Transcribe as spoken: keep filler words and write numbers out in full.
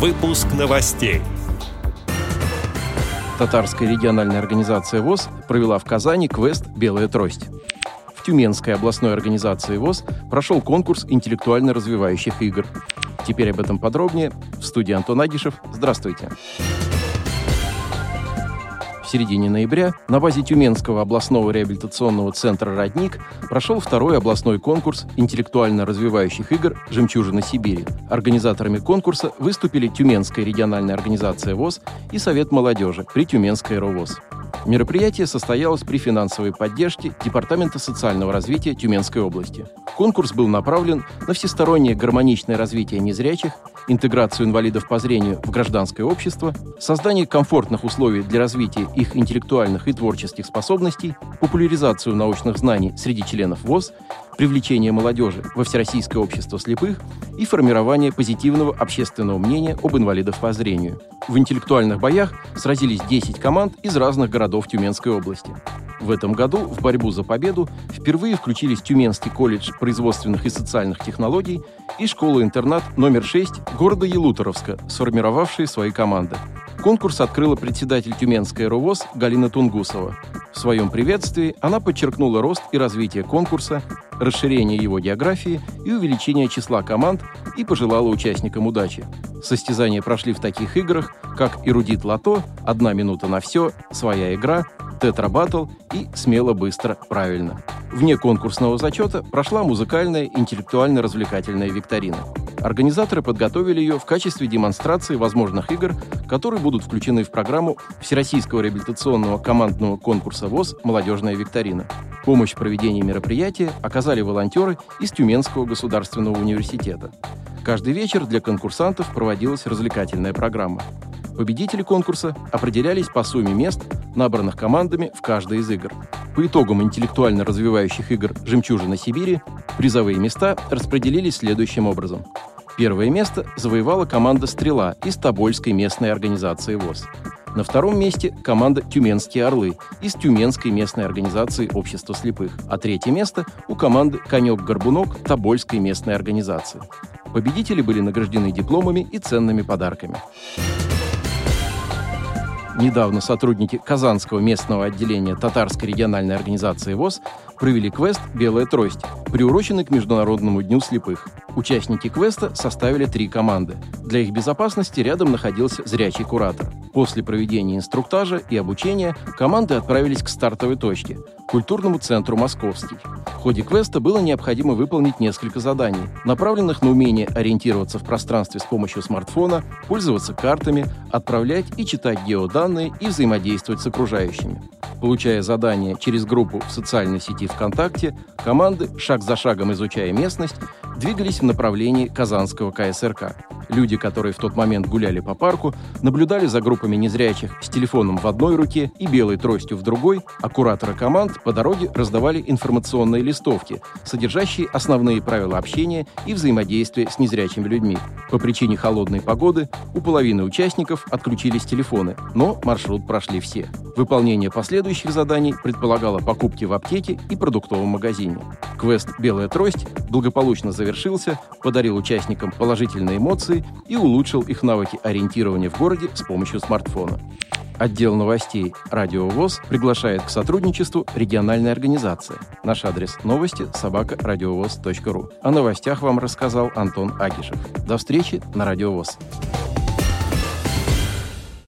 Выпуск новостей. Татарская региональная организация ВОС провела в Казани квест «Белая трость». В Тюменской областной организации ВОС прошел конкурс интеллектуально-развивающих игр. Теперь об этом подробнее. В студии Антон Агишев. Здравствуйте. В середине ноября на базе Тюменского областного реабилитационного центра «Родник» прошел второй областной конкурс интеллектуально-развивающих игр «Жемчужина Сибири». Организаторами конкурса выступили Тюменская региональная организация ВОС и Совет молодежи при Тюменской РОВС. Мероприятие состоялось при финансовой поддержке Департамента социального развития Тюменской области. Конкурс был направлен на всестороннее гармоничное развитие незрячих, интеграцию инвалидов по зрению в гражданское общество, создание комфортных условий для развития их интеллектуальных и творческих способностей, популяризацию научных знаний среди членов ВОС, привлечение молодежи во Всероссийское общество слепых и формирование позитивного общественного мнения об инвалидах по зрению. В интеллектуальных боях сразились десять команд из разных городов Тюменской области. В этом году в борьбу за победу впервые включились Тюменский колледж производственных и социальных технологий и школа-интернат номер шесть города Елуторовска, сформировавшие свои команды. Конкурс открыла председатель Тюменской РОВС Галина Тунгусова. В своем приветствии она подчеркнула рост и развитие конкурса, расширение его географии и увеличение числа команд и пожелала участникам удачи. Состязания прошли в таких играх, как «Эрудит лото», «Одна минута на все», «Своя игра», «Тетра батл» и «Смело, быстро, правильно». Вне конкурсного зачета прошла музыкальная интеллектуально-развлекательная викторина. Организаторы подготовили ее в качестве демонстрации возможных игр, которые будут включены в программу Всероссийского реабилитационного командного конкурса ВОС «Молодежная викторина». Помощь в проведении мероприятия оказали волонтеры из Тюменского государственного университета. Каждый вечер для конкурсантов проводилась развлекательная программа. Победители конкурса определялись по сумме мест, набранных командами в каждой из игр. По итогам интеллектуально развивающих игр «Жемчужина Сибири» призовые места распределились следующим образом. Первое место завоевала команда «Стрела» из Тобольской местной организации ВОС. На втором месте команда «Тюменские орлы» из Тюменской местной организации Общество слепых, а третье место у команды «Конек-горбунок» Тобольской местной организации. Победители были награждены дипломами и ценными подарками. Недавно сотрудники Казанского местного отделения Татарской региональной организации ВОС провели квест «Белая трость», приуроченный к Международному дню слепых. Участники квеста составили три команды. Для их безопасности рядом находился зрячий куратор. После проведения инструктажа и обучения команды отправились к стартовой точке – культурному центру «Московский». В ходе квеста было необходимо выполнить несколько заданий, направленных на умение ориентироваться в пространстве с помощью смартфона, пользоваться картами, отправлять и читать геоданные и взаимодействовать с окружающими. Получая задания через группу в социальной сети ВКонтакте, команды, шаг за шагом изучая местность, двигались в направлении Казанского ка эс эр ка. Люди, которые в тот момент гуляли по парку, наблюдали за группами незрячих с телефоном в одной руке и белой тростью в другой, а кураторы команд по дороге раздавали информационные листовки, содержащие основные правила общения и взаимодействия с незрячими людьми. По причине холодной погоды у половины участников отключились телефоны, но маршрут прошли все. Выполнение последующих заданий предполагало покупки в аптеке и продуктовом магазине. Квест «Белая трость» благополучно завершился, подарил участникам положительные эмоции и улучшил их навыки ориентирования в городе с помощью смартфона. Отдел новостей «Радиовоз» приглашает к сотрудничеству региональной организации. Наш адрес новости – собака радиовоз точка ру. О новостях вам рассказал Антон Агишев. До встречи на «Радиовоз».